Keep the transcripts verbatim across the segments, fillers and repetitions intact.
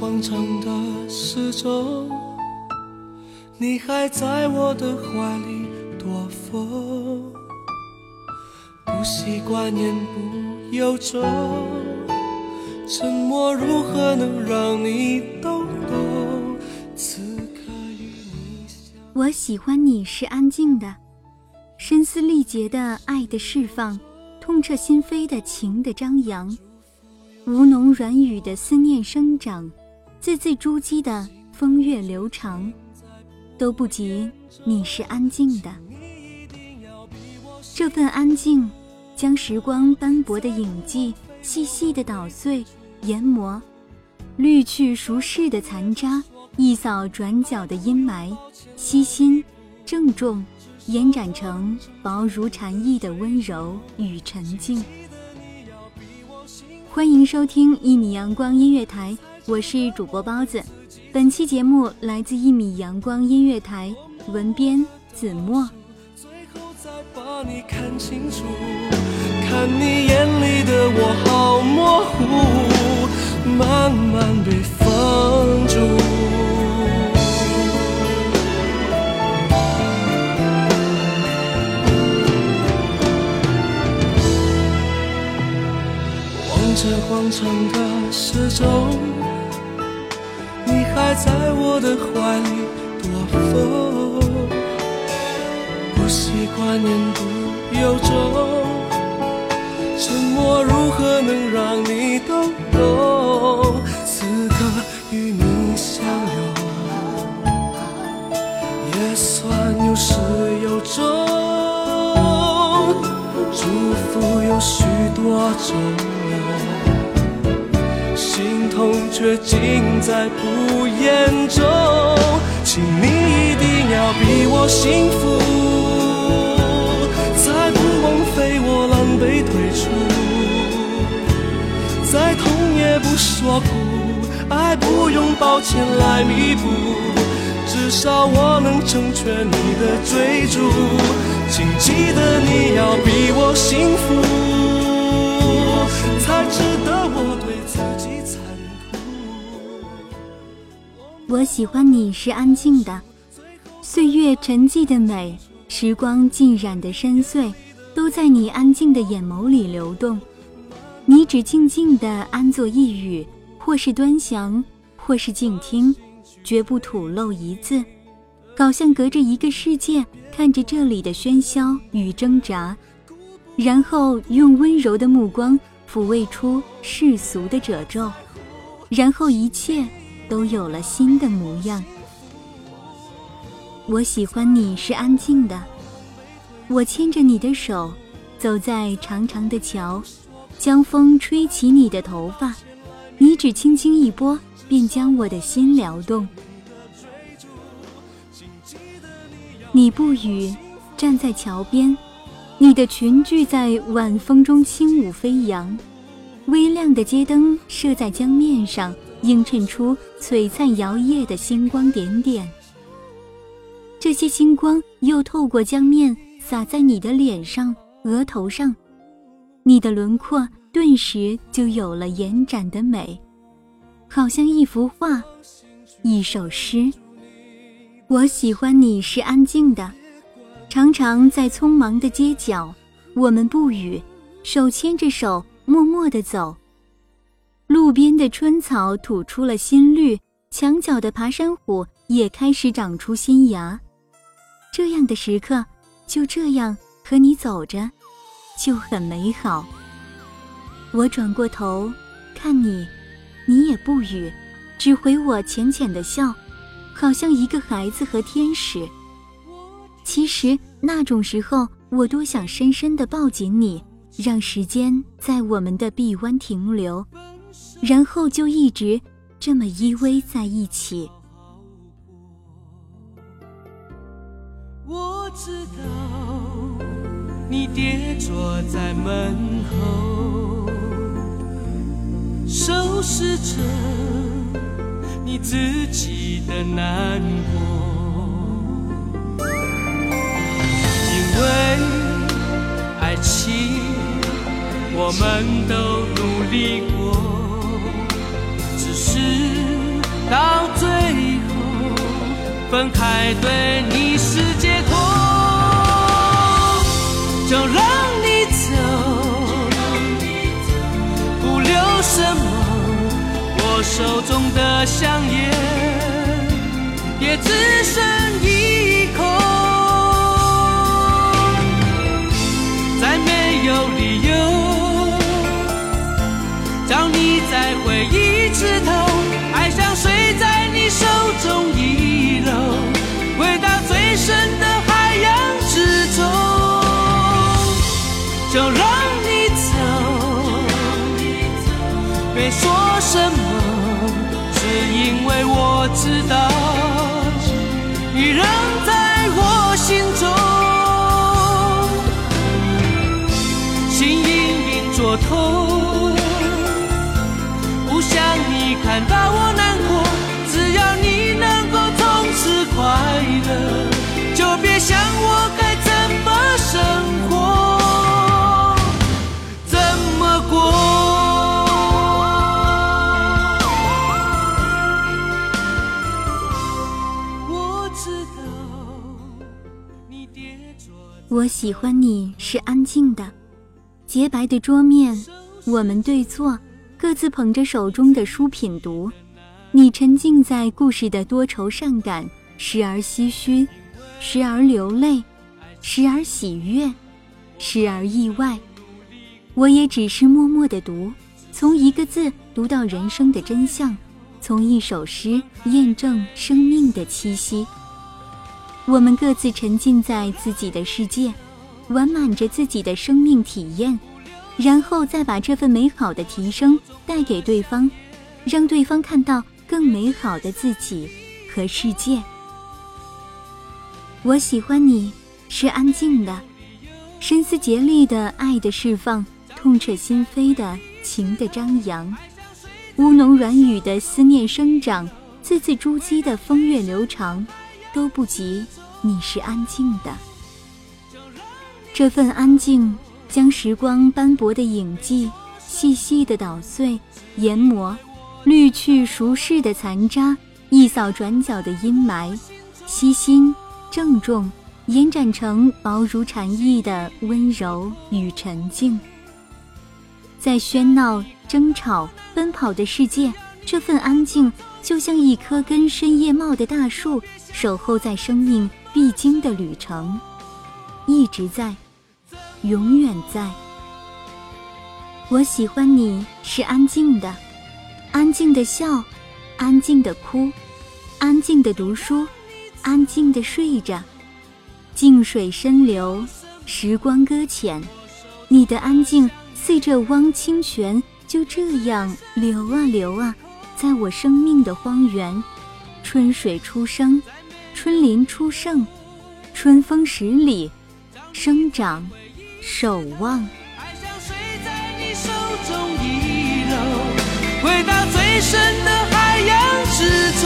广场的四周，你还在我的怀里躲风，不习惯言不由衷，沉默如何能让你懂懂此刻与你相。我喜欢你是安静的，声嘶力竭的爱的释放，痛彻心扉的情的张扬，吴侬软语的思念生长，字字珠玑的风月流长，都不及你是安静的。这份安静将时光斑驳的影迹细细的捣碎研磨，滤去俗世的残渣，一扫转角的阴霾，悉心郑重延展成薄如蝉翼的温柔与沉静。欢迎收听一米阳光音乐台，我是主播包子。本期节目来自一米阳光音乐台，文编子墨。最后再把你看清楚，看你眼里的我好模糊，慢慢被放逐。这广场的时钟，你还在我的怀里躲风，不习惯言不由衷，沉默如何能让你懂懂此刻与你相拥，也算有始有终，祝福有许多种，心痛却尽在不言中，请你一定要比我幸福，再不枉费我狼狈退出，再痛也不说苦，爱不用抱歉来弥补，至少我能成全你的追逐，请记得你要比我幸福，才值得我对自己。我喜欢你是安静的，岁月沉寂的美，时光浸染的深邃，都在你安静的眼眸里流动。你只静静地安坐一隅，或是端详，或是静听，绝不吐露一字，好像隔着一个世界看着这里的喧嚣与挣扎，然后用温柔的目光抚慰出世俗的褶皱，然后一切都有了新的模样。我喜欢你是安静的，我牵着你的手，走在长长的桥，将风吹起你的头发，你只轻轻一拨，便将我的心撩动。你不语，站在桥边，你的裙裾在晚风中轻舞飞扬，微亮的街灯射在江面上，映衬出璀璨摇曳的星光点点。这些星光又透过江面洒在你的脸上、额头上，你的轮廓顿时就有了延展的美，好像一幅画，一首诗。我喜欢你是安静的，常常在匆忙的街角，我们不语，手牵着手默默地走。路边的春草吐出了新绿，墙角的爬山虎也开始长出新芽。这样的时刻，就这样和你走着，就很美好。我转过头看你，你也不语，只回我浅浅的笑，好像一个孩子和天使。其实那种时候，我多想深深地抱紧你，让时间在我们的臂弯停留，然后就一直这么依偎在一起。我知道你跌坐在门后，收拾着你自己的难过，因为爱情我们都努力过，只是到最后分开对你是解脱。就让你走，不留什么，我手中的香烟也只剩一口，有理由找你在回忆枝头，爱像水在你手中遗漏，回到最深的海洋之中。就让你走，别说什么，只因为我知道你仍在我心中。我痛，不想你看到我难过，只要你能够从此快乐，就别想我该怎么生活，怎么过。我知道你跌坐。我喜欢你是安静的，洁白的桌面，我们对坐，各自捧着手中的书品读。你沉浸在故事的多愁善感，时而唏嘘，时而流泪，时而喜悦，时而意外。我也只是默默地读，从一个字读到人生的真相，从一首诗验证生命的气息。我们各自沉浸在自己的世界，完满着自己的生命体验，然后再把这份美好的提升带给对方，让对方看到更美好的自己和世界。我喜欢你是安静的，声嘶竭力的爱的释放，痛彻心扉的情的张扬，乌浓软语的思念生长，字字珠玑的风月流长，都不及你是安静的。这份安静将时光斑驳的影迹细细地捣碎研磨，滤去俗世的残渣，一扫转角的阴霾，悉心郑重延展成薄如蝉翼的温柔与沉静。在喧闹争吵奔跑的世界，这份安静就像一棵根深叶茂的大树，守候在生命必经的旅程，一直在，永远在。我喜欢你是安静的，安静的笑，安静的哭，安静的读书，安静的睡着。静水深流，时光搁浅，你的安静似这汪清泉，就这样流啊流啊，在我生命的荒原。春水初生，春林初盛，春风十里，生长守望。爱像水在你手中遗漏，回到最深的海洋之中，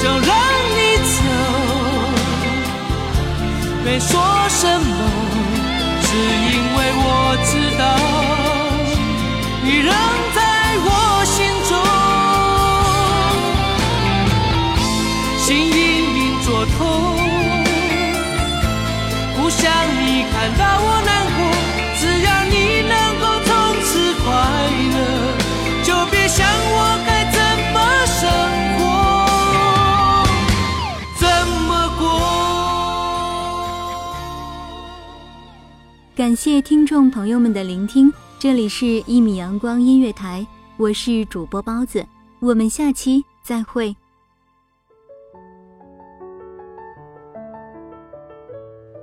就让你走，没说什么，只因为我知道你仍在我心中，心隐隐作痛，不想你看到我难过，只要你能够从此快乐，就别想我该怎么生活，怎么过。感谢听众朋友们的聆听，这里是一米阳光音乐台，我是主播包子，我们下期再会。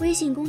微信公